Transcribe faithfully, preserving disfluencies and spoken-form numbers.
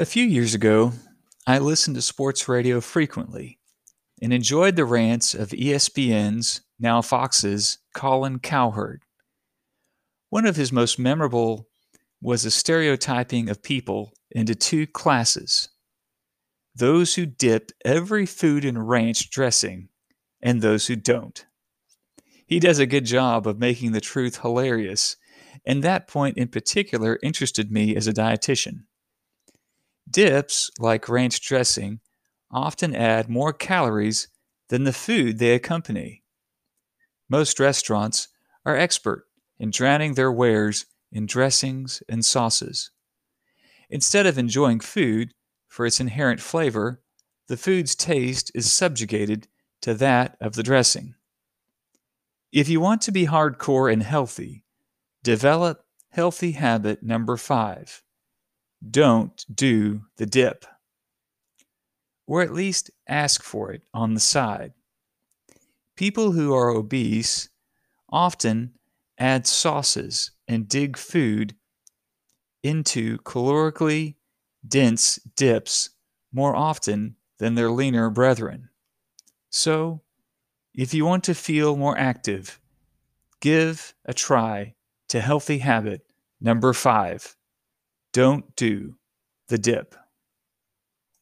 A few years ago, I listened to sports radio frequently and enjoyed the rants of E S P N's, now Fox's, Colin Cowherd. One of his most memorable was a stereotyping of people into two classes: those who dip every food in ranch dressing and those who don't. He does a good job of making the truth hilarious, and that point in particular interested me as a dietitian. Dips, like ranch dressing, often add more calories than the food they accompany. Most restaurants are expert in drowning their wares in dressings and sauces. Instead of enjoying food for its inherent flavor, the food's taste is subjugated to that of the dressing. If you want to be hardcore and healthy, develop healthy habit number five. Don't do the dip, or at least ask for it on the side. People who are obese often add sauces and dig food into calorically dense dips more often than their leaner brethren. So, if you want to feel more active, give a try to healthy habit number five. Don't do the dip.